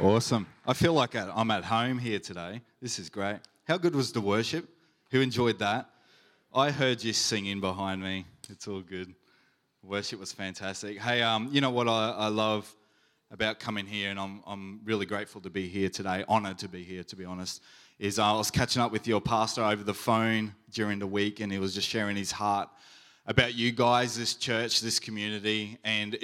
Awesome. I feel like I'm at home here today. This is great. How good was the worship? Who enjoyed that? I heard you singing behind me. It's all good. Worship was fantastic. Hey, you know what I love about coming here, and I'm really grateful to be here today, honoured to be here, to be honest, is I was catching up with your pastor over the phone during the week, and he was just sharing his heart about you guys, this church, this community, and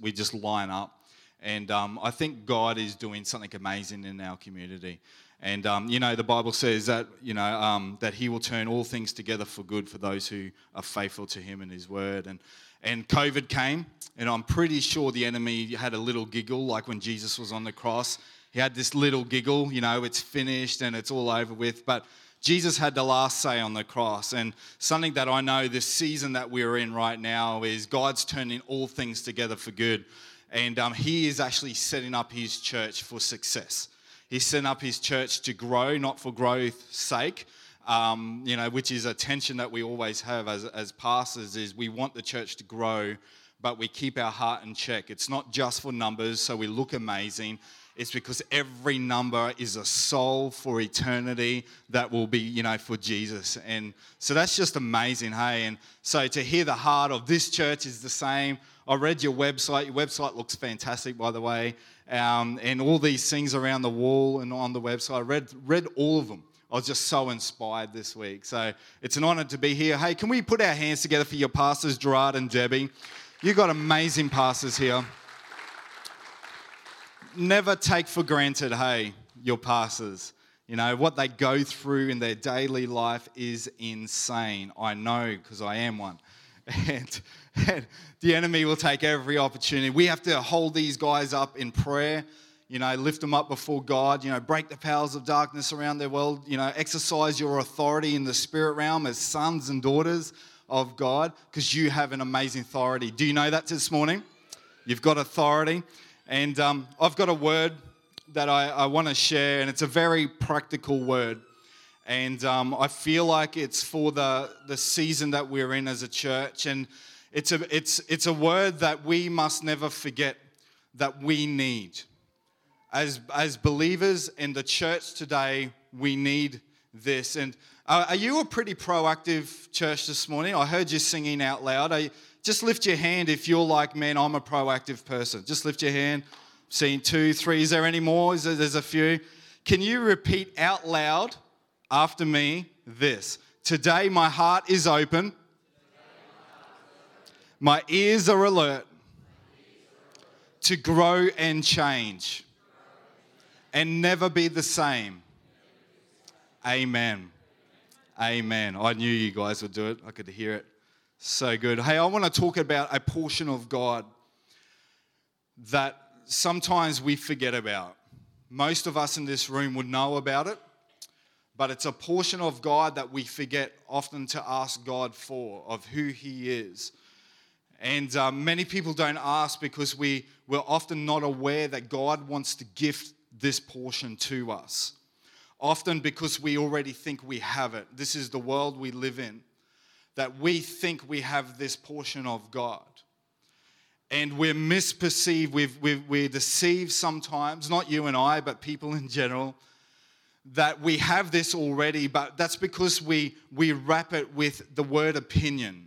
we just line up. And I think God is doing something amazing in our community. And, you know, the Bible says that, you know, that he will turn all things together for good for those who are faithful to him and his word. And COVID came, and I'm pretty sure the enemy had a little giggle, like when Jesus was on the cross. He had this little giggle, you know, it's finished and it's all over with. But Jesus had the last say on the cross, and something that I know this season that we're in right now is God's turning all things together for good. And he is actually setting up his church for success. He's setting up his church to grow, not for growth's sake, you know, which is a tension that we always have as pastors, is we want the church to grow, but we keep our heart in check. It's not just for numbers, so we look amazing. It's because every number is a soul for eternity that will be, you know, for Jesus. And so that's just amazing, hey? And so to hear the heart of this church is the same. I read your website. Your website looks fantastic, by the way, and all these things around the wall and on the website. I read all of them. I was just so inspired this week. So it's an honour to be here. Hey, can we put our hands together for your pastors, Gerard and Debbie? You've got amazing pastors here. Never take for granted, hey, your pastors. You know, what they go through in their daily life is insane. I know, because I am one. And the enemy will take every opportunity. We have to hold these guys up in prayer, you know, lift them up before God, you know, break the powers of darkness around their world, you know, exercise your authority in the spirit realm as sons and daughters of God, because you have an amazing authority. Do you know that this morning? You've got authority. And I've got a word that I want to share, and it's a very practical word. And I feel like it's for the season that we're in as a church. And it's a word that we must never forget that we need. As believers in the church today, we need this. And are you a pretty proactive church this morning? I heard you singing out loud. Just lift your hand if you're like, man, I'm a proactive person. Just lift your hand. I'm seeing 2, 3. Is there any more? There's a few. Can you repeat out loud after me this? Today my heart is open. My ears are alert to grow and change and never be the same. Amen. Amen. I knew you guys would do it. I could hear it. So good. Hey, I want to talk about a portion of God that sometimes we forget about. Most of us in this room would know about it. But it's a portion of God that we forget often to ask God for, of who he is. And many people don't ask because we're often not aware that God wants to gift this portion to us. Often because we already think we have it. This is the world we live in, that we think we have this portion of God. And we're misperceived, we're deceived sometimes, not you and I, but people in general, that we have this already, but that's because we wrap it with the word opinion.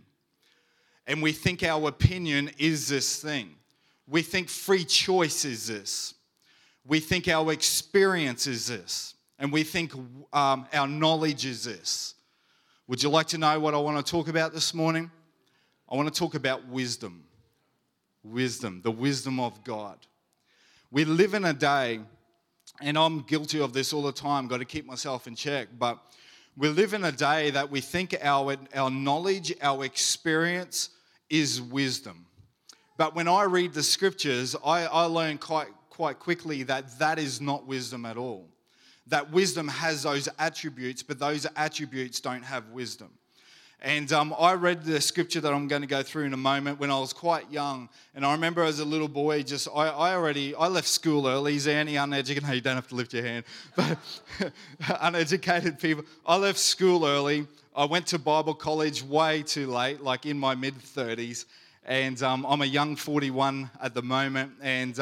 And we think our opinion is this thing. We think free choice is this. We think our experience is this. And we think our knowledge is this. Would you like to know what I want to talk about this morning? I want to talk about wisdom. Wisdom, the wisdom of God. We live in a day, and I'm guilty of this all the time, got to keep myself in check, but we live in a day that we think our knowledge, our experience is wisdom. But when I read the scriptures, I learn quite quickly that is not wisdom at all. That wisdom has those attributes, but those attributes don't have wisdom. And I read the scripture that I'm going to go through in a moment when I was quite young. And I remember as a little boy, I left school early. Is there any uneducated? No, you don't have to lift your hand. But uneducated people. I left school early. I went to Bible college way too late, like in my mid-30s. And I'm a young 41 at the moment. And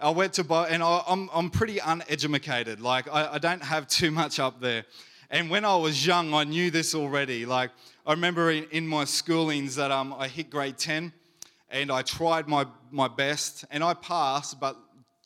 I went to buy, and I'm pretty uneducated. Like, I don't have too much up there. And when I was young, I knew this already. Like, I remember in my schoolings that I hit grade 10, and I tried my best, and I passed, but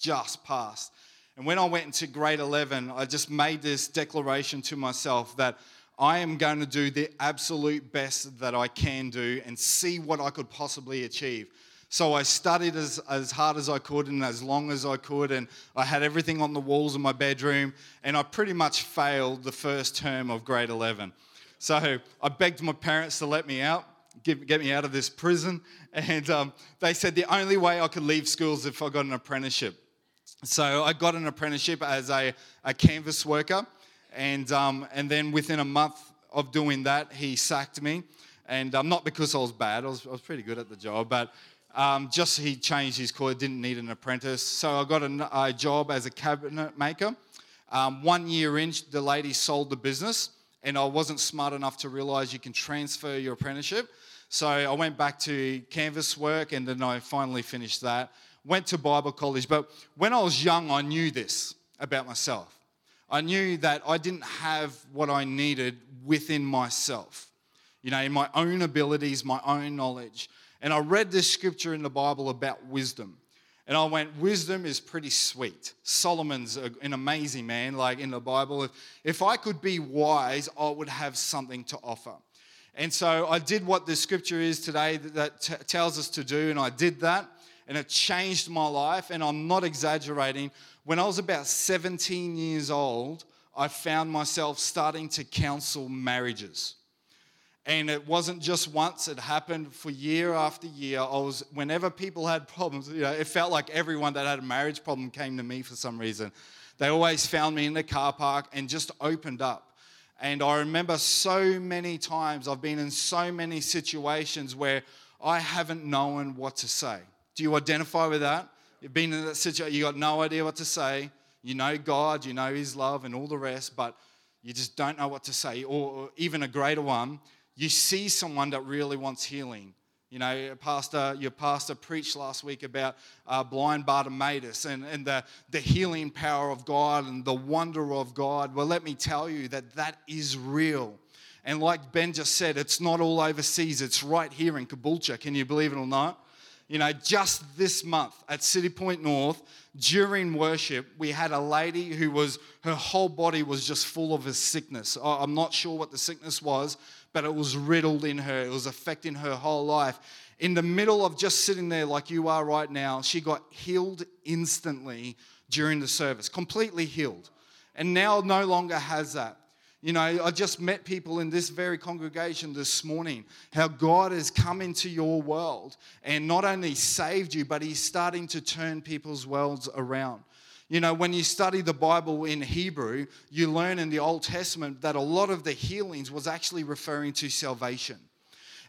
just passed. And when I went into grade 11, I just made this declaration to myself that I am going to do the absolute best that I can do and see what I could possibly achieve. So I studied as hard as I could and as long as I could, and I had everything on the walls in my bedroom, and I pretty much failed the first term of grade 11. So I begged my parents to let me out, get me out of this prison, and they said the only way I could leave school is if I got an apprenticeship. So I got an apprenticeship as a canvas worker, and then within a month of doing that, he sacked me, and not because I was bad, I was pretty good at the job, but... just he changed his career, didn't need an apprentice. So I got a job as a cabinet maker. 1 year in, the lady sold the business, and I wasn't smart enough to realise you can transfer your apprenticeship. So I went back to canvas work, and then I finally finished that. Went to Bible college. But when I was young, I knew this about myself. I knew that I didn't have what I needed within myself, you know, in my own abilities, my own knowledge. And I read this scripture in the Bible about wisdom. And I went, wisdom is pretty sweet. Solomon's an amazing man, like in the Bible. If I could be wise, I would have something to offer. And so I did what the scripture is today that tells us to do. And I did that. And it changed my life. And I'm not exaggerating. When I was about 17 years old, I found myself starting to counsel marriages. And it wasn't just once, it happened for year after year. Whenever people had problems, you know, it felt like everyone that had a marriage problem came to me for some reason. They always found me in the car park and just opened up. And I remember so many times, I've been in so many situations where I haven't known what to say. Do you identify with that? You've been in that situation, you got no idea what to say. You know God, you know His love and all the rest, but you just don't know what to say. Or even a greater one, you see someone that really wants healing. You know, your pastor preached last week about blind Bartimaeus and the healing power of God and the wonder of God. Well, let me tell you that is real. And like Ben just said, it's not all overseas. It's right here in Caboolture. Can you believe it or not? You know, just this month at City Point North, during worship, we had a lady her whole body was just full of a sickness. I'm not sure what the sickness was, but it was riddled in her. It was affecting her whole life. In the middle of just sitting there like you are right now, she got healed instantly during the service, completely healed, and now no longer has that. You know, I just met people in this very congregation this morning, how God has come into your world and not only saved you, but He's starting to turn people's worlds around. You know, when you study the Bible in Hebrew, you learn in the Old Testament that a lot of the healings was actually referring to salvation.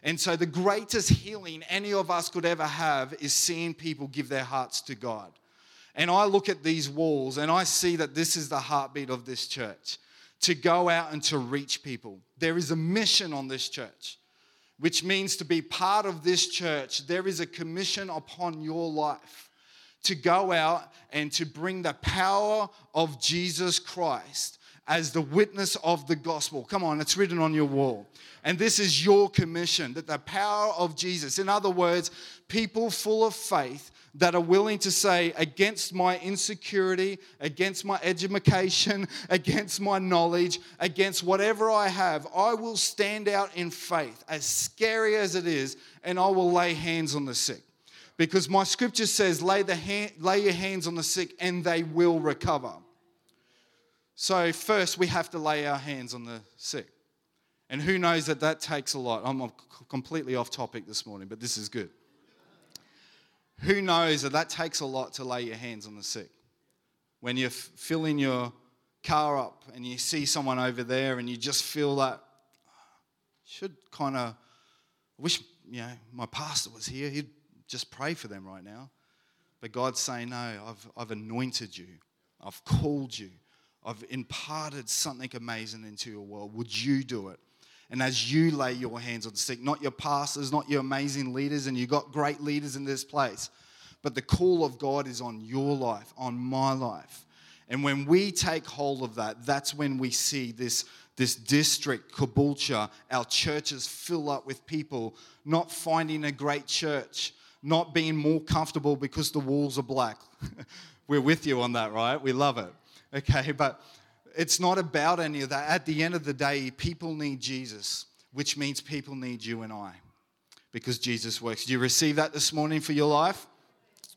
And so the greatest healing any of us could ever have is seeing people give their hearts to God. And I look at these walls and I see that this is the heartbeat of this church, to go out and to reach people. There is a mission on this church, which means to be part of this church, there is a commission upon your life, to go out and to bring the power of Jesus Christ as the witness of the gospel. Come on, it's written on your wall. And this is your commission, that the power of Jesus, in other words, people full of faith that are willing to say, against my insecurity, against my education, against my knowledge, against whatever I have, I will stand out in faith, as scary as it is, and I will lay hands on the sick. Because my scripture says, lay your hands on the sick and they will recover. So first we have to lay our hands on the sick. And who knows that takes a lot. I'm completely off topic this morning, but this is good. Who knows that takes a lot to lay your hands on the sick? When you're filling your car up and you see someone over there and you just feel that, I wish, you know, my pastor was here, he'd just pray for them right now. But God's saying, no, I've anointed you. I've called you. I've imparted something amazing into your world. Would you do it? And as you lay your hands on the sick, not your pastors, not your amazing leaders, and you got great leaders in this place, but the call of God is on your life, on my life. And when we take hold of that, that's when we see this district, Caboolture, our churches fill up with people not finding a great church, not being more comfortable because the walls are black. We're with you on that, right? We love it. Okay, but it's not about any of that. At the end of the day, people need Jesus, which means people need you and I, because Jesus works. Do you receive that this morning for your life?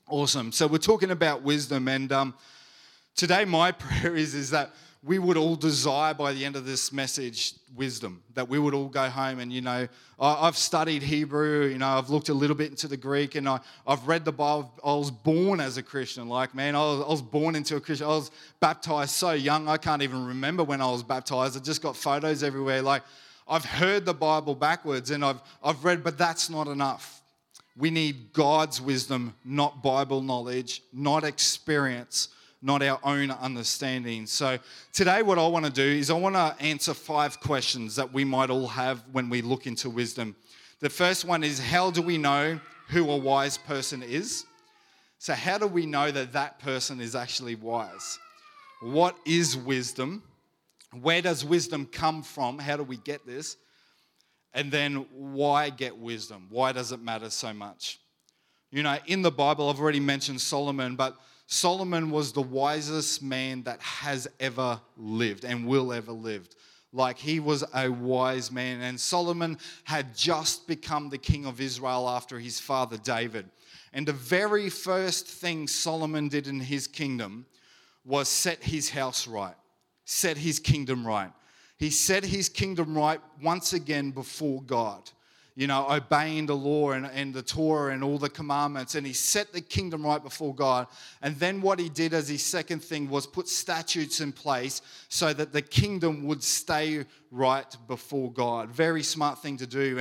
Awesome. So we're talking about wisdom, and today my prayer is that we would all desire by the end of this message wisdom, that we would all go home and, I've studied Hebrew, I've looked a little bit into the Greek, and I've read the Bible. I was born as a Christian, I was born into a Christian. I was baptized so young, I can't even remember when I was baptized. I just got photos everywhere. I've heard the Bible backwards, and I've read, but that's not enough. We need God's wisdom, not Bible knowledge, not experience, not our own understanding. So today what I want to do is I want to answer 5 questions that we might all have when we look into wisdom. The first one is, how do we know who a wise person is? So how do we know that person is actually wise? What is wisdom? Where does wisdom come from? How do we get this? And then why get wisdom? Why does it matter so much? In the Bible, I've already mentioned Solomon, but Solomon was the wisest man that has ever lived and will ever live. He was a wise man. And Solomon had just become the king of Israel after his father David. And the very first thing Solomon did in his kingdom was set his house right. Set his kingdom right. He set his kingdom right once again before God, obeying the law and the Torah and all the commandments. And he set the kingdom right before God. And then what he did as his second thing was put statutes in place so that the kingdom would stay right before God. Very smart thing to do.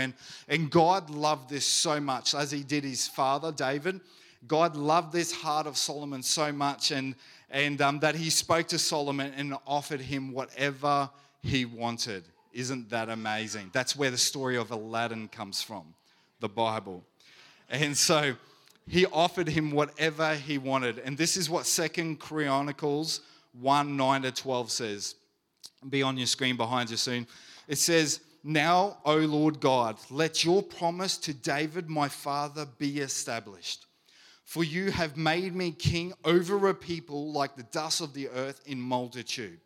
And God loved this so much, as he did his father, David. God loved this heart of Solomon so much and that he spoke to Solomon and offered him whatever he wanted. Isn't that amazing? That's where the story of Aladdin comes from, the Bible. And so he offered him whatever he wanted. And this is what Second Chronicles 1:9-12 says. Be on your screen behind you soon. It says, "Now, O Lord God, let your promise to David my father be established. For you have made me king over a people like the dust of the earth in multitude.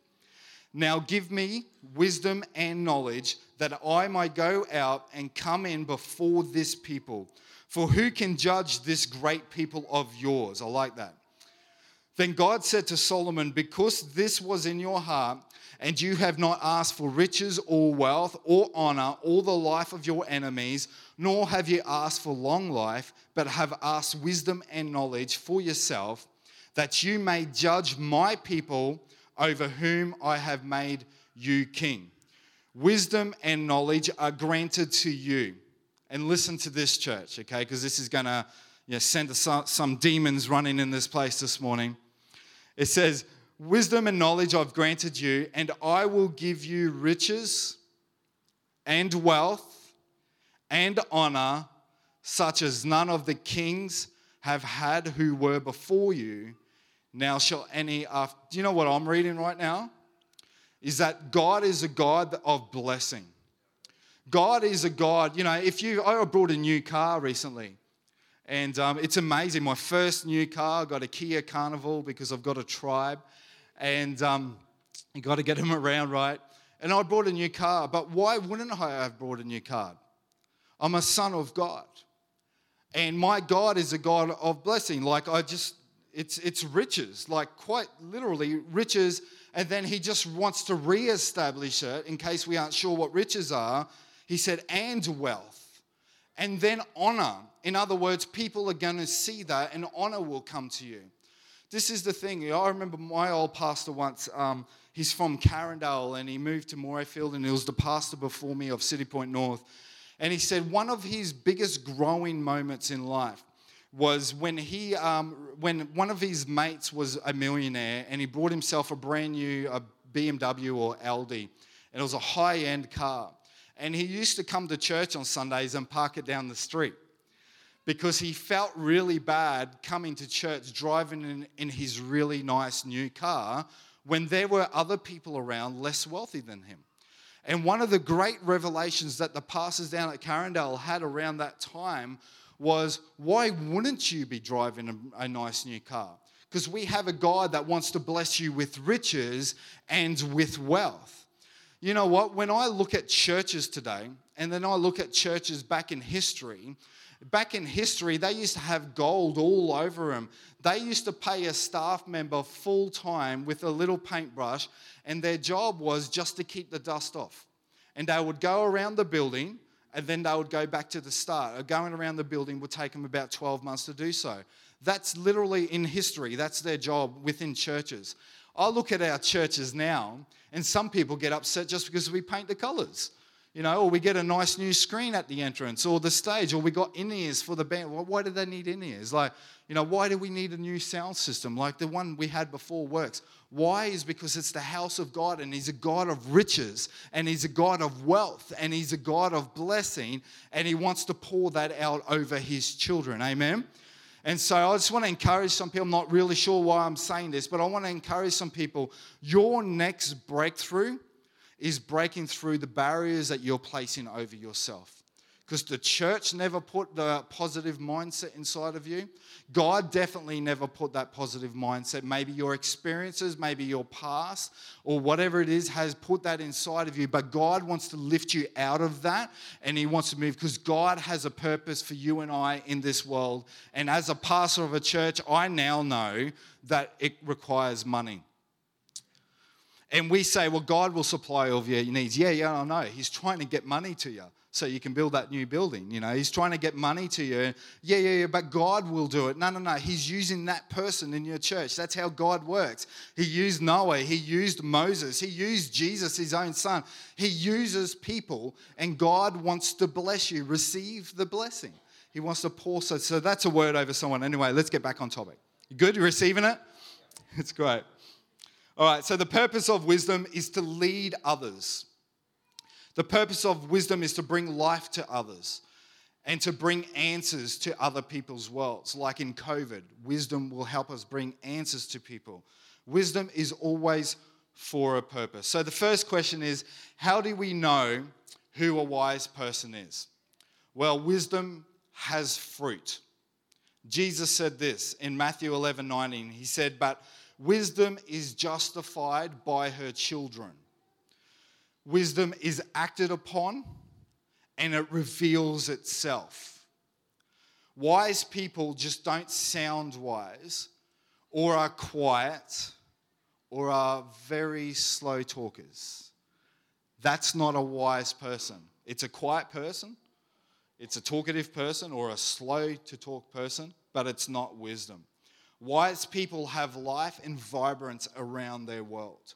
Now give me wisdom and knowledge that I might go out and come in before this people. For who can judge this great people of yours?" I like that. "Then God said to Solomon, because this was in your heart, and you have not asked for riches or wealth or honor or the life of your enemies, nor have you asked for long life, but have asked wisdom and knowledge for yourself, that you may judge my people over whom I have made you king. Wisdom and knowledge are granted to you." And listen to this, church, okay, because this is going to send some demons running in this place this morning. It says, "Wisdom and knowledge I've granted you, and I will give you riches and wealth and honor, such as none of the kings have had who were before you. Now shall any after..." Do you know what I'm reading right now? Is that God is a God of blessing. God is a God, I bought a new car recently. And it's amazing. My first new car, I got a Kia Carnival because I've got a tribe. And you got to get them around, right? And I bought a new car, but why wouldn't I have bought a new car? I'm a son of God, and my God is a God of blessing. It's riches, quite literally riches. And then he just wants to reestablish it in case we aren't sure what riches are. He said, and wealth, and then honor. In other words, people are going to see that, and honor will come to you. This is the thing. I remember my old pastor once, he's from Carindale, and he moved to Morayfield, and he was the pastor before me of City Point North. And he said one of his biggest growing moments in life was when he, when one of his mates was a millionaire, and he bought himself a brand new BMW or Audi, and it was a high-end car. And he used to come to church on Sundays and park it down the street. because he felt really bad coming to church, driving in his really nice new car when there were other people around less wealthy than him. And one of the great revelations that the pastors down at Carindale had around that time was, why wouldn't you be driving a nice new car? Because we have a God that wants to bless you with riches and with wealth. You know what? When I look at churches today, and then I look at churches back in history, they used to have gold all over them. They used to pay a staff member full-time with a little paintbrush, and their job was just to keep the dust off. And they would go around the building, and then they would go back to the start. Going around the building would take them about 12 months to do so. That's literally in history. That's their job within churches. I look at our churches now, and some people get upset just because we paint the colours. You know, or we get a nice new screen at the entrance or the stage, or we got in-ears for the band. Why do they need in-ears? Like, you know, why do we need a new sound system? Like the one we had before works. Why? Is because it's the house of God, and he's a God of riches, and he's a God of wealth, and he's a God of blessing, and he wants to pour that out over his children. Amen? And so I just want to encourage some people. I'm not really sure why I'm saying this, but I want to encourage some people. Your next breakthrough is breaking through the barriers that you're placing over yourself. Because the church never put the positive mindset inside of you. God definitely never put that positive mindset. Maybe your experiences, maybe your past, or whatever it is has put that inside of you. But God wants to lift you out of that, and he wants to move, because God has a purpose for you and I in this world. And as a pastor of a church, I now know that it requires money. And we say, well, God will supply all of your needs. Yeah, I know. He's trying to get money to you so you can build that new building. You know, he's trying to get money to you. Yeah, but God will do it. No. He's using that person in your church. That's how God works. He used Noah. He used Moses. He used Jesus, his own son. He uses people, and God wants to bless you. Receive the blessing. He wants to pour. So that's a word over someone. Anyway, let's get back on topic. You good? You receiving it? It's great. All right, so the purpose of wisdom is to lead others. The purpose of wisdom is to bring life to others and to bring answers to other people's worlds. Like in COVID, wisdom will help us bring answers to people. Wisdom is always for a purpose. So the first question is, how do we know who a wise person is? Well, wisdom has fruit. Jesus said this in Matthew 11:19. He said, but wisdom is justified by her children. Wisdom is acted upon, and it reveals itself. Wise people just don't sound wise, or are quiet, or are very slow talkers. That's not a wise person. It's a quiet person, it's a talkative person, or a slow to talk person, but it's not wisdom. Wise people have life and vibrance around their world.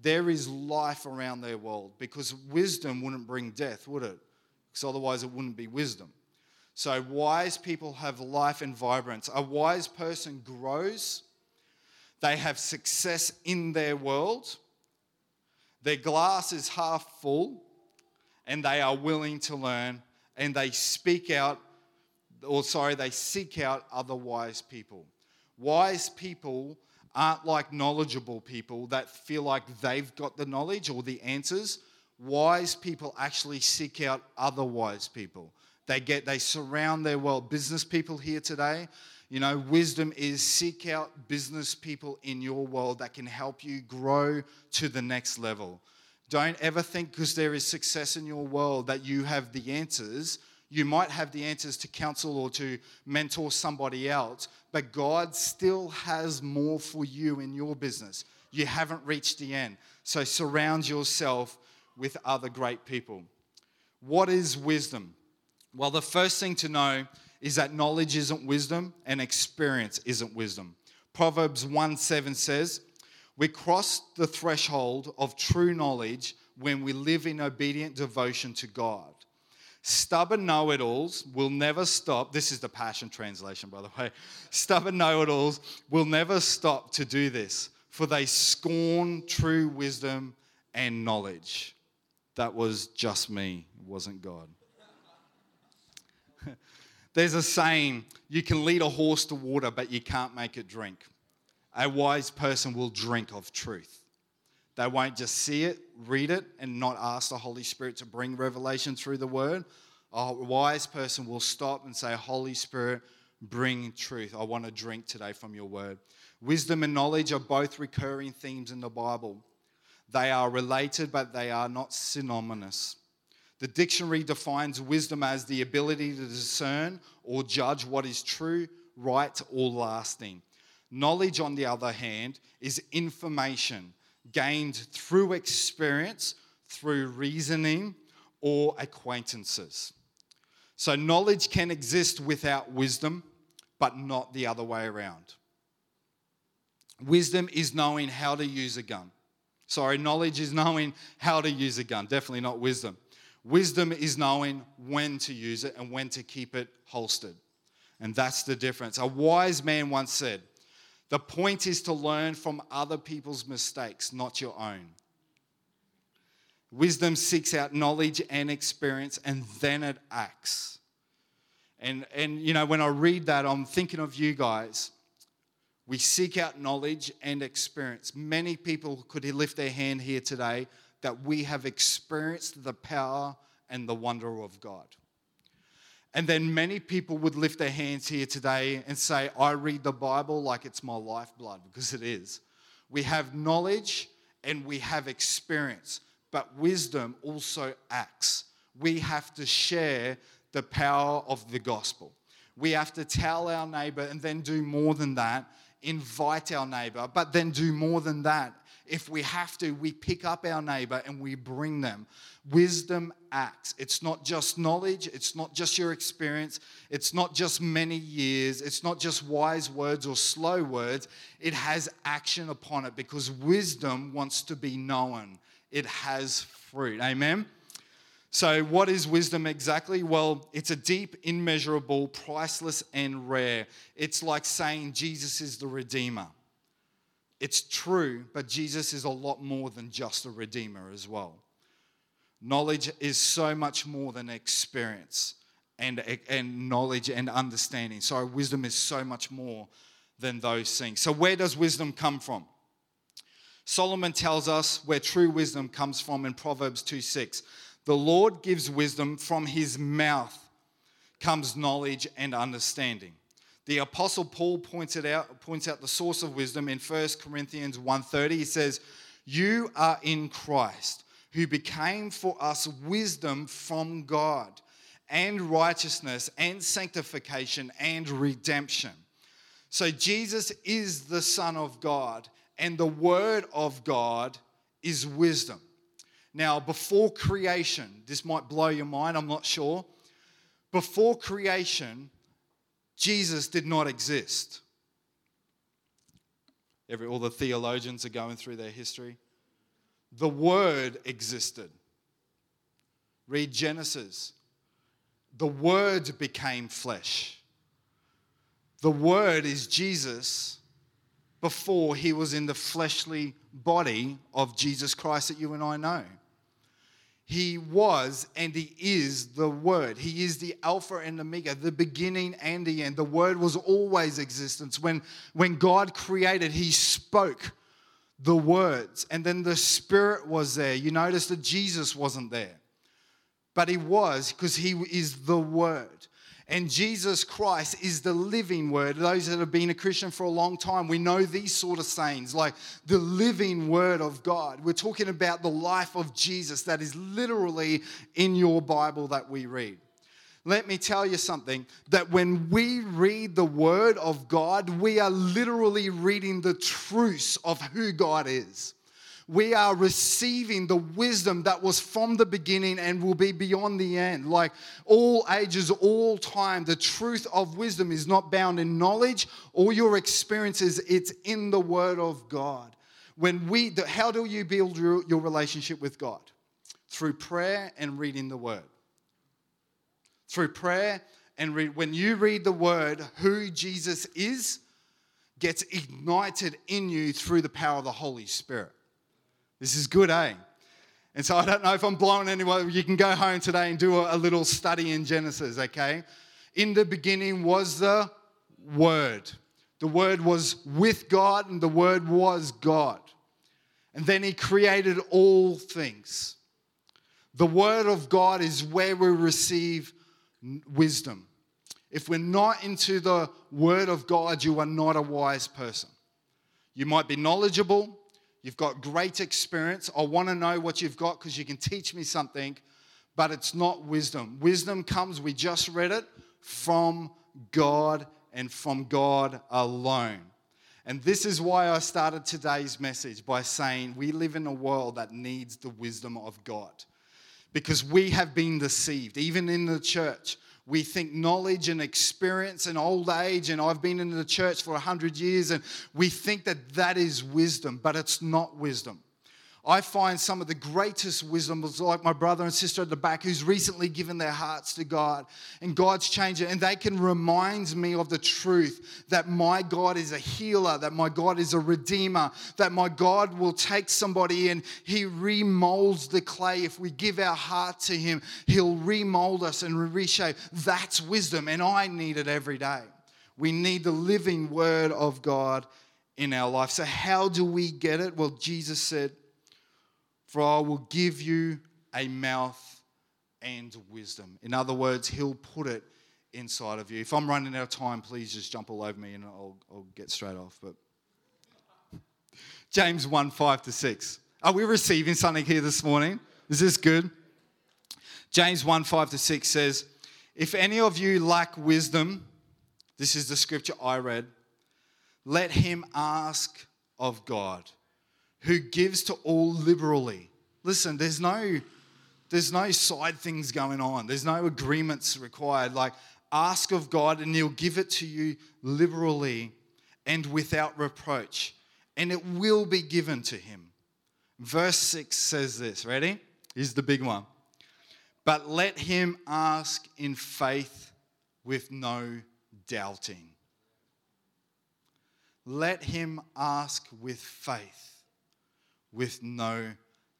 There is life around their world, because wisdom wouldn't bring death, would it? Because otherwise it wouldn't be wisdom. So wise people have life and vibrance. A wise person grows. They have success in their world. Their glass is half full, and they are willing to learn, and they seek out other wise people. Wise people aren't like knowledgeable people that feel like they've got the knowledge or the answers. Wise people actually seek out other wise people. They surround their world. Business people here today, you know, wisdom is seek out business people in your world that can help you grow to the next level. Don't ever think because there is success in your world that you have the answers. You might have the answers to counsel or to mentor somebody else, but God still has more for you in your business. You haven't reached the end. So surround yourself with other great people. What is wisdom? Well, the first thing to know is that knowledge isn't wisdom and experience isn't wisdom. Proverbs 1:7 says, we cross the threshold of true knowledge when we live in obedient devotion to God. Stubborn know-it-alls will never stop. This is the Passion Translation, by the way. Stubborn know-it-alls will never stop to do this, for they scorn true wisdom and knowledge. That was just me. It wasn't God. There's a saying, you can lead a horse to water, but you can't make it drink. A wise person will drink of truth. They won't just see it, read it, and not ask the Holy Spirit to bring revelation through the word. A wise person will stop and say, Holy Spirit, bring truth. I want to drink today from your word. Wisdom and knowledge are both recurring themes in the Bible. They are related, but they are not synonymous. The dictionary defines wisdom as the ability to discern or judge what is true, right, or lasting. Knowledge, on the other hand, is information gained through experience, through reasoning, or acquaintances. So knowledge can exist without wisdom, but not the other way around. Wisdom is knowing how to use a gun. Sorry, knowledge is knowing how to use a gun, definitely not wisdom. Wisdom is knowing when to use it and when to keep it holstered. And that's the difference. A wise man once said, the point is to learn from other people's mistakes, not your own. Wisdom seeks out knowledge and experience, and then it acts. And you know, when I read that, I'm thinking of you guys. We seek out knowledge and experience. Many people could lift their hand here today that we have experienced the power and the wonder of God. And then many people would lift their hands here today and say, I read the Bible like it's my lifeblood, because it is. We have knowledge and we have experience, but wisdom also acts. We have to share the power of the gospel. We have to tell our neighbor and then do more than that, invite our neighbor, but then do more than that. If we have to, we pick up our neighbor and we bring them. Wisdom acts. It's not just knowledge. It's not just your experience. It's not just many years. It's not just wise words or slow words. It has action upon it, because wisdom wants to be known. It has fruit. Amen? So what is wisdom exactly? Well, it's a deep, immeasurable, priceless, and rare. It's like saying Jesus is the Redeemer. It's true, but Jesus is a lot more than just a redeemer as well. Knowledge is so much more than experience and knowledge and understanding. So wisdom is so much more than those things. So where does wisdom come from? Solomon tells us where true wisdom comes from in Proverbs 2:6. The Lord gives wisdom, from his mouth comes knowledge and understanding. The Apostle Paul points out the source of wisdom in 1 Corinthians 1:30. He says, you are in Christ, who became for us wisdom from God, and righteousness, and sanctification, and redemption. So Jesus is the Son of God, and the Word of God is wisdom. Now, before creation, this might blow your mind, I'm not sure. Before creation, Jesus did not exist. All the theologians are going through their history. The Word existed. Read Genesis. The Word became flesh. The Word is Jesus before he was in the fleshly body of Jesus Christ that you and I know. He was and he is the Word. He is the Alpha and Omega, the beginning and the end. The Word was always existence. When God created, he spoke the words. And then the Spirit was there. You notice that Jesus wasn't there. But he was, because he is the Word. And Jesus Christ is the living Word. Those that have been a Christian for a long time, we know these sort of sayings, like the living Word of God. We're talking about the life of Jesus that is literally in your Bible that we read. Let me tell you something, that when we read the Word of God, we are literally reading the truths of who God is. We are receiving the wisdom that was from the beginning and will be beyond the end. Like all ages, all time, the truth of wisdom is not bound in knowledge or your experiences. It's in the Word of God. How do you build your relationship with God? Through prayer and reading the Word. Through prayer and when you read the Word, who Jesus is gets ignited in you through the power of the Holy Spirit. This is good, eh? And so I don't know if I'm blowing anyone. You can go home today and do a little study in Genesis, okay? In the beginning was the Word. The Word was with God, and the Word was God. And then He created all things. The Word of God is where we receive wisdom. If we're not into the Word of God, you are not a wise person. You might be knowledgeable. You've got great experience. I want to know what you've got because you can teach me something, but it's not wisdom. Wisdom comes, we just read it, from God and from God alone. And this is why I started today's message by saying we live in a world that needs the wisdom of God because we have been deceived. Even in the church, we think knowledge and experience and old age, and I've been in the church for 100 years, and we think that that is wisdom, but it's not wisdom. I find some of the greatest wisdom was like my brother and sister at the back who's recently given their hearts to God, and God's changed it, and they can remind me of the truth that my God is a healer, that my God is a redeemer, that my God will take somebody and He remolds the clay. If we give our heart to Him, He'll remold us and reshape. That's wisdom, and I need it every day. We need the living Word of God in our life. So how do we get it? Well, Jesus said, "For I will give you a mouth and wisdom." In other words, He'll put it inside of you. If I'm running out of time, please just jump all over me and I'll get straight off. But James 1:5-6. Are we receiving something here this morning? Is this good? James 1:5-6 says, "If any of you lack wisdom," this is the scripture I read, "let him ask of God, who gives to all liberally." Listen, there's no side things going on. There's no agreements required. Like, ask of God and He'll give it to you liberally and without reproach, and it will be given to him. Verse 6 says this, ready? Here's the big one. "But let him ask in faith with no doubting." Let him ask with faith, with no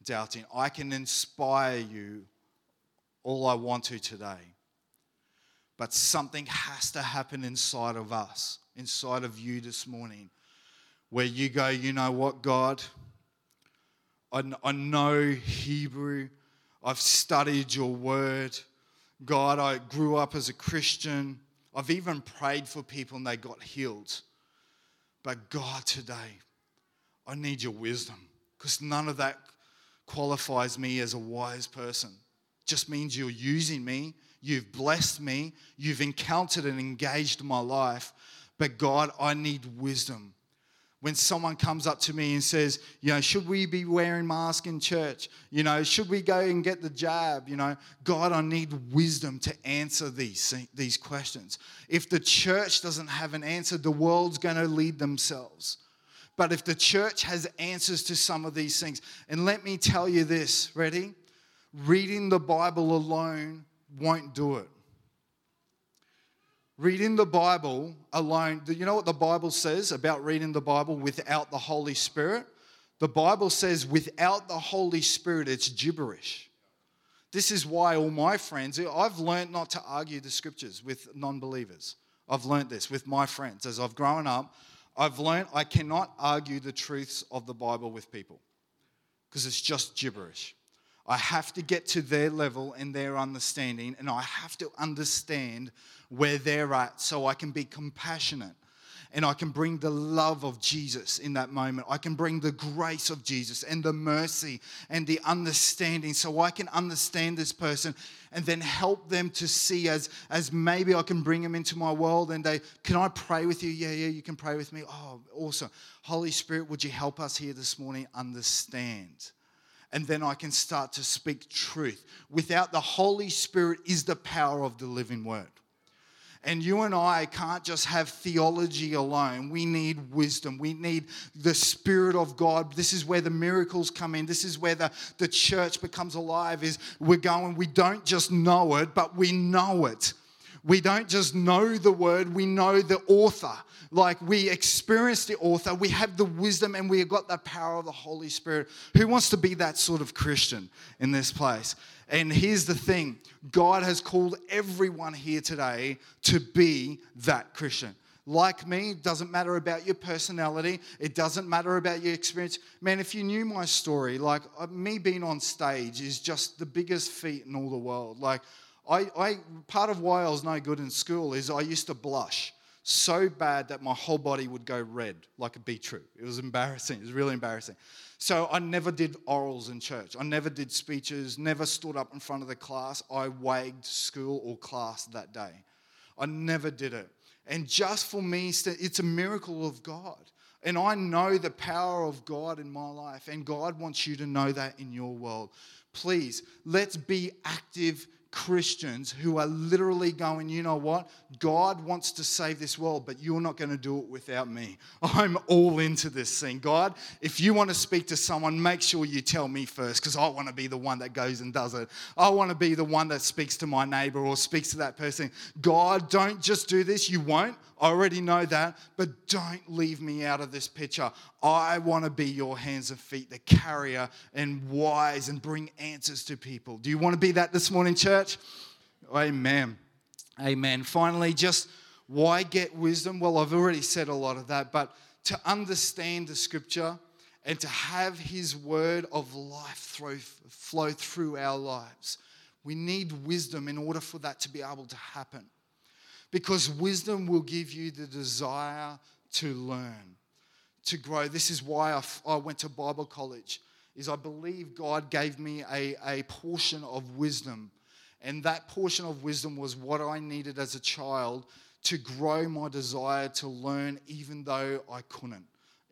doubting. I can inspire you all I want to today, but something has to happen inside of us, inside of you this morning, where you go, "You know what, God? I know Hebrew. I've studied your word. God, I grew up as a Christian. I've even prayed for people and they got healed. But God, today, I need your wisdom. Because none of that qualifies me as a wise person. Just means you're using me. You've blessed me. You've encountered and engaged my life. But God, I need wisdom." When someone comes up to me and says, "You know, should we be wearing masks in church? You know, should we go and get the jab?" You know, God, I need wisdom to answer these questions. If the church doesn't have an answer, the world's going to lead themselves. But if the church has answers to some of these things, and let me tell you this, ready? Reading the Bible alone won't do it. Reading the Bible alone, you know what the Bible says about reading the Bible without the Holy Spirit? The Bible says without the Holy Spirit, it's gibberish. This is why all my friends, I've learned not to argue the scriptures with non-believers. I've learned this with my friends as I've grown up. I've learned I cannot argue the truths of the Bible with people because it's just gibberish. I have to get to their level and their understanding, and I have to understand where they're at so I can be compassionate and I can bring the love of Jesus in that moment. I can bring the grace of Jesus and the mercy and the understanding so I can understand this person and then help them to see as maybe I can bring them into my world and they, "Can I pray with you?" Yeah, you can pray with me. Oh, awesome. Holy Spirit, would you help us here this morning understand? And then I can start to speak truth. Without the Holy Spirit is the power of the living word. And you and I can't just have theology alone. We need wisdom. We need the Spirit of God. This is where the miracles come in. This is where the church becomes alive, is we don't just know it, but we know it. We don't just know the word, we know the author. like we experience the author, we have the wisdom, and we have got the power of the Holy Spirit. Who wants to be that sort of Christian in this place? And here's the thing. God has called everyone here today to be that Christian. Like me, it doesn't matter about your personality. It doesn't matter about your experience. Man, if you knew my story, like me being on stage is just the biggest feat in all the world. Like I part of why I was no good in school is I used to blush so bad that my whole body would go red like a beetroot. It was embarrassing. It was really embarrassing. So I never did orals in church. I never did speeches, never stood up in front of the class. I wagged school or class that day. I never did it. And just for me, it's a miracle of God. And I know the power of God in my life. And God wants you to know that in your world. Please, let's be active Christians who are literally going, you know what? God wants to save this world, but you're not going to do it without me. I'm all into this thing. God, if you want to speak to someone, make sure you tell me first, because I want to be the one that goes and does it. I want to be the one that speaks to my neighbor or speaks to that person. God, don't just do this. You won't. I already know that, but don't leave me out of this picture. I want to be your hands and feet, the carrier and wise and bring answers to people. Do you want to be that this morning, church? Amen. Amen. Finally, just why get wisdom? Well, I've already said a lot of that, but to understand the scripture and to have his word of life flow through our lives, we need wisdom in order for that to be able to happen. Because wisdom will give you the desire to learn, to grow. This is why I went to Bible college, is I believe God gave me a portion of wisdom. And that portion of wisdom was what I needed as a child to grow my desire to learn, even though I couldn't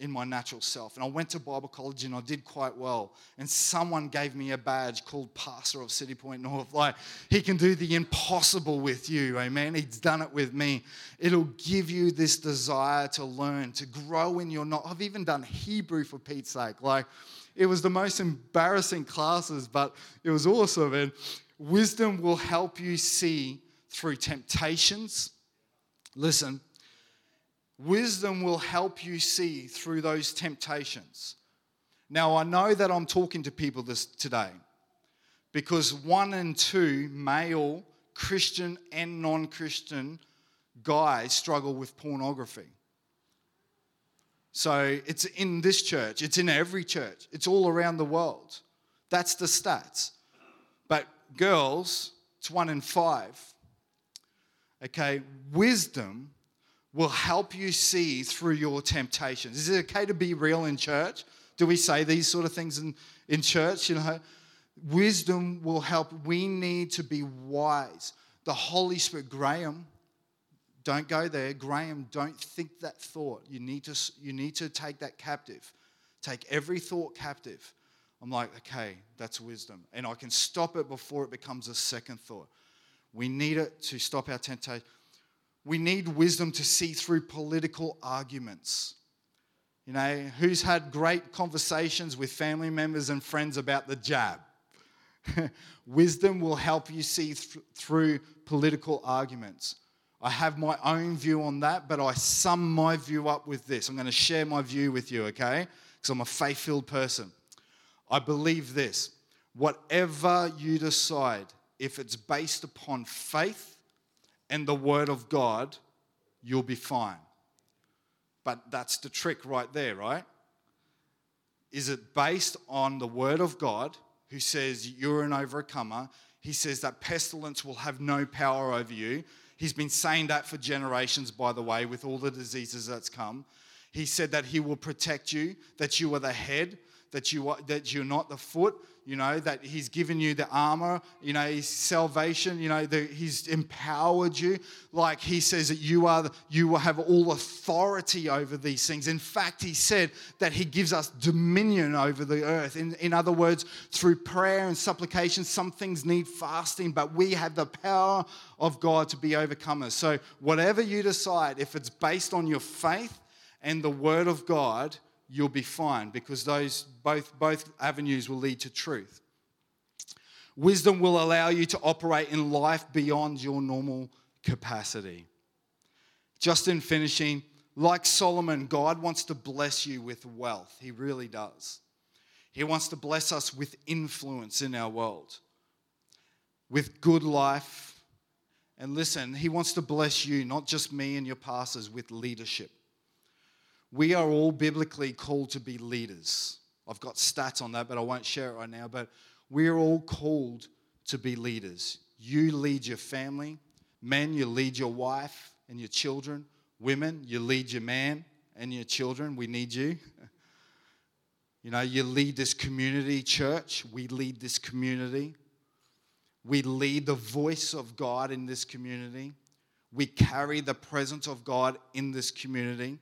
in my natural self. And I went to Bible college and I did quite well. And someone gave me a badge called Pastor of City Point North. Like, he can do the impossible with you, amen? He's done it with me. It'll give you this desire to learn, to grow in your knowledge. I've even done Hebrew for Pete's sake. Like, it was the most embarrassing classes, but it was awesome. And wisdom will help you see through temptations. Listen. Wisdom will help you see through those temptations. Now, I know that I'm talking to people today because 1 and 2 male, Christian and non-Christian guys struggle with pornography. So it's in this church. It's in every church. It's all around the world. That's the stats. But girls, it's 1 in 5. Okay, wisdom will help you see through your temptations. Is it okay to be real in church? Do we say these sort of things in church? You know, wisdom will help. We need to be wise. The Holy Spirit, Graham, don't go there. Graham, don't think that thought. You need to take that captive. Take every thought captive. I'm like, okay, that's wisdom. And I can stop it before it becomes a second thought. We need it to stop our temptation. We need wisdom to see through political arguments. You know, who's had great conversations with family members and friends about the jab? Wisdom will help you see through political arguments. I have my own view on that, but I sum my view up with this. I'm going to share my view with you, okay? Because I'm a faith-filled person. I believe this. Whatever you decide, if it's based upon faith and the word of God, you'll be fine. But that's the trick right there, right? Is it based on the word of God, who says you're an overcomer? He says that pestilence will have no power over you. He's been saying that for generations, by the way, with all the diseases that's come. He said that he will protect you, that you are the head, that you're not the foot. You know, that he's given you the armor, you know, his salvation, you know, he's empowered you. Like, he says that you will have all authority over these things. In fact, he said that he gives us dominion over the earth. In other words, through prayer and supplication, some things need fasting, but we have the power of God to be overcomers. So whatever you decide, if it's based on your faith and the word of God, you'll be fine, because those both avenues will lead to truth. Wisdom will allow you to operate in life beyond your normal capacity. Just in finishing, Like Solomon, God wants to bless you with wealth. He really does. He wants to bless us with influence in our world, with good life. And listen, he wants to bless you, not just me and your pastors, with leadership. We are all biblically called to be leaders. I've got stats on that, but I won't share it right now. But we're all called to be leaders. You lead your family. Men, you lead your wife and your children. Women, you lead your man and your children. We need you. You know, you lead this community, church. We lead this community. We lead the voice of God in this community. We carry the presence of God in this community.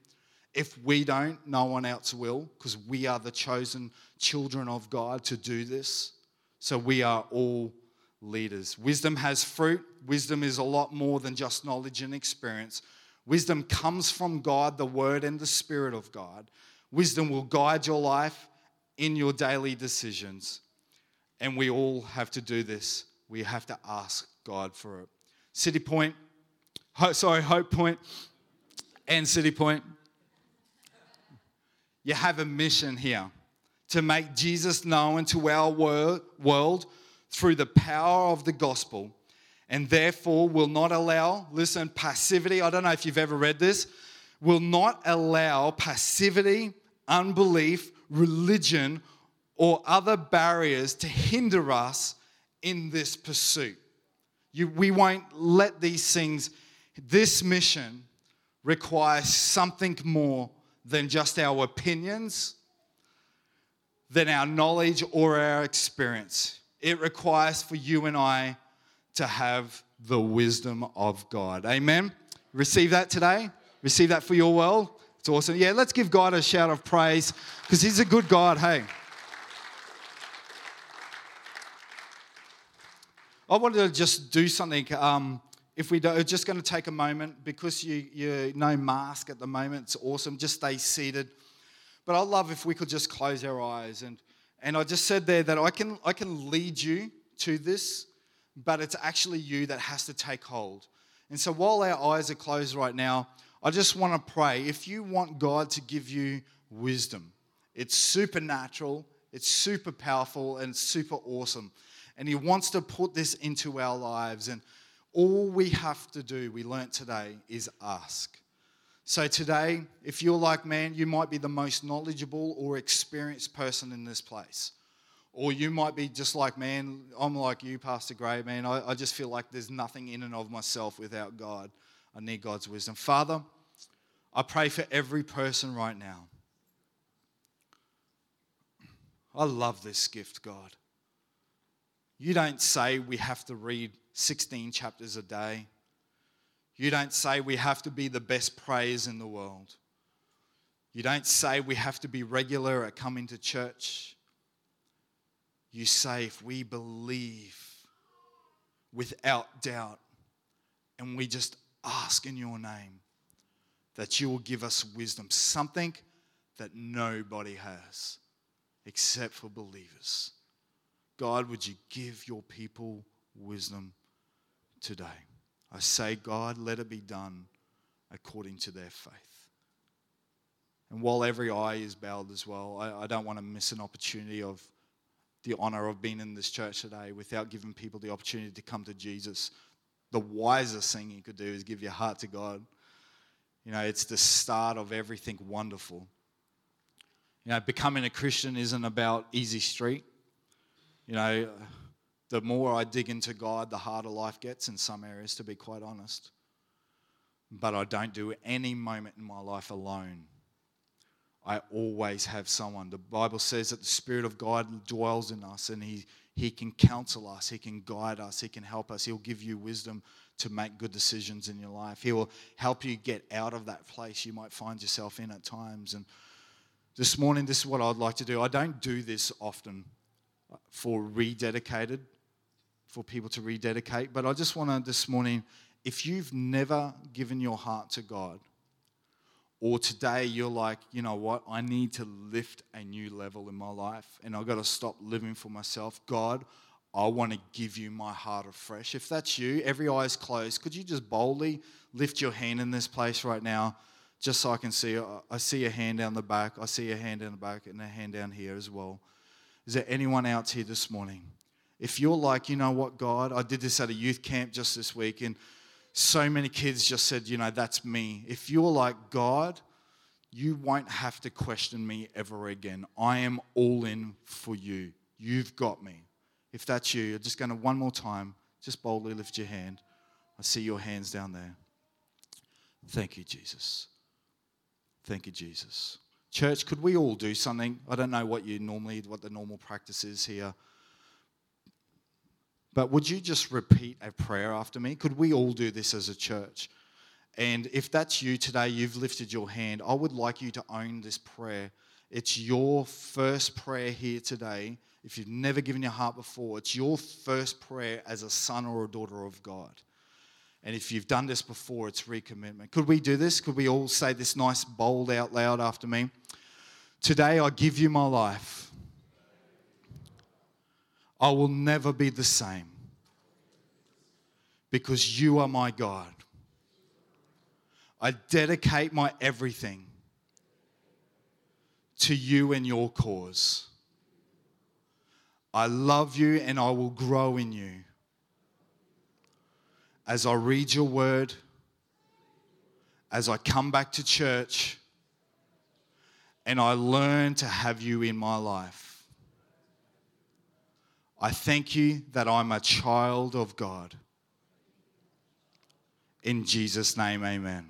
If we don't, no one else will, because we are the chosen children of God to do this. So we are all leaders. Wisdom has fruit. Wisdom is a lot more than just knowledge and experience. Wisdom comes from God, the Word, and the Spirit of God. Wisdom will guide your life in your daily decisions. And we all have to do this. We have to ask God for it. Hope Point and City Point. You have a mission here to make Jesus known to our world through the power of the gospel, and therefore will not allow, listen, passivity. I don't know if you've ever read this. Will not allow passivity, unbelief, religion, or other barriers to hinder us in this pursuit. We won't let these things. This mission requires something more than just our opinions, than our knowledge or our experience. It requires for you and I to have the wisdom of God. Amen? Receive that today? Receive that for your world? It's awesome. Yeah, let's give God a shout of praise, because he's a good God, hey. I wanted to just do something. If we do, we're just going to take a moment, because you no mask at the moment. It's awesome. Just stay seated. But I love if we could just close our eyes. And I just said there that I can lead you to this, but it's actually you that has to take hold. And so while our eyes are closed right now, I just want to pray. If you want God to give you wisdom, it's supernatural, it's super powerful, and super awesome. And he wants to put this into our lives. And all we have to do, we learnt today, is ask. So today, if you're like, man, you might be the most knowledgeable or experienced person in this place. Or you might be just like, man, I'm like you, Pastor Gray, man. I just feel like there's nothing in and of myself without God. I need God's wisdom. Father, I pray for every person right now. I love this gift, God. You don't say we have to read 16 chapters a day. You don't say we have to be the best prayers in the world. You don't say we have to be regular at coming to church. You say if we believe without doubt and we just ask in your name, that you will give us wisdom, something that nobody has except for believers. God, would you give your people wisdom today? I say, God, let it be done according to their faith. And while every eye is bowed as well, I don't want to miss an opportunity of the honor of being in this church today without giving people the opportunity to come to Jesus. The wisest thing you could do is give your heart to God. You know, it's the start of everything wonderful. You know, becoming a Christian isn't about easy street. You know, the more I dig into God, the harder life gets in some areas, to be quite honest. But I don't do any moment in my life alone. I always have someone. The Bible says that the Spirit of God dwells in us, and He can counsel us, He can guide us, He can help us. He'll give you wisdom to make good decisions in your life. He will help you get out of that place you might find yourself in at times. And this morning, this is what I'd like to do. I don't do this often for people to rededicate, but I just want to this morning, if you've never given your heart to God, or today you're like, you know what, I need to lift a new level in my life and I've got to stop living for myself. God, I want to give you my heart afresh. If that's you, every eye is closed. Could you just boldly lift your hand in this place right now just so I can see. I see a hand down the back. I see a hand down the back and a hand down here as well. Is there anyone else here this morning? If you're like, you know what, God, I did this at a youth camp just this week, and so many kids just said, you know, that's me. If you're like, God, you won't have to question me ever again. I am all in for you. You've got me. If that's you, you're just going to one more time, just boldly lift your hand. I see your hands down there. Thank you, Jesus. Thank you, Jesus. Church, could we all do something? I don't know what the normal practice is here. But would you just repeat a prayer after me? Could we all do this as a church? And if that's you today, you've lifted your hand, I would like you to own this prayer. It's your first prayer here today. If you've never given your heart before, it's your first prayer as a son or a daughter of God. And if you've done this before, it's recommitment. Could we do this? Could we all say this nice, bold out loud after me? Today, I give you my life. I will never be the same because you are my God. I dedicate my everything to you and your cause. I love you and I will grow in you. As I read your word, as I come back to church, and I learn to have you in my life. I thank you that I'm a child of God. In Jesus' name, amen.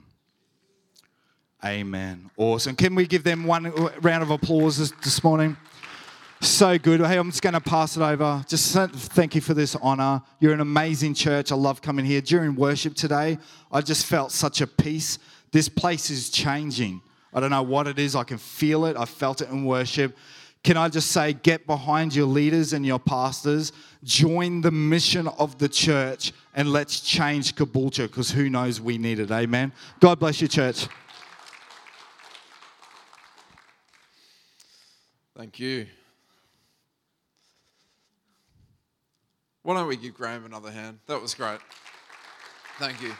Amen. Awesome. Can we give them one round of applause this morning? So good. Hey, I'm just going to pass it over. Just thank you for this honor. You're an amazing church. I love coming here. During worship today, I just felt such a peace. This place is changing. I don't know what it is. I can feel it. I felt it in worship. Can I just say, get behind your leaders and your pastors. Join the mission of the church and let's change Caboolture, because who knows, we need it. Amen. God bless you, church. Thank you. Why don't we give Graham another hand? That was great. Thank you.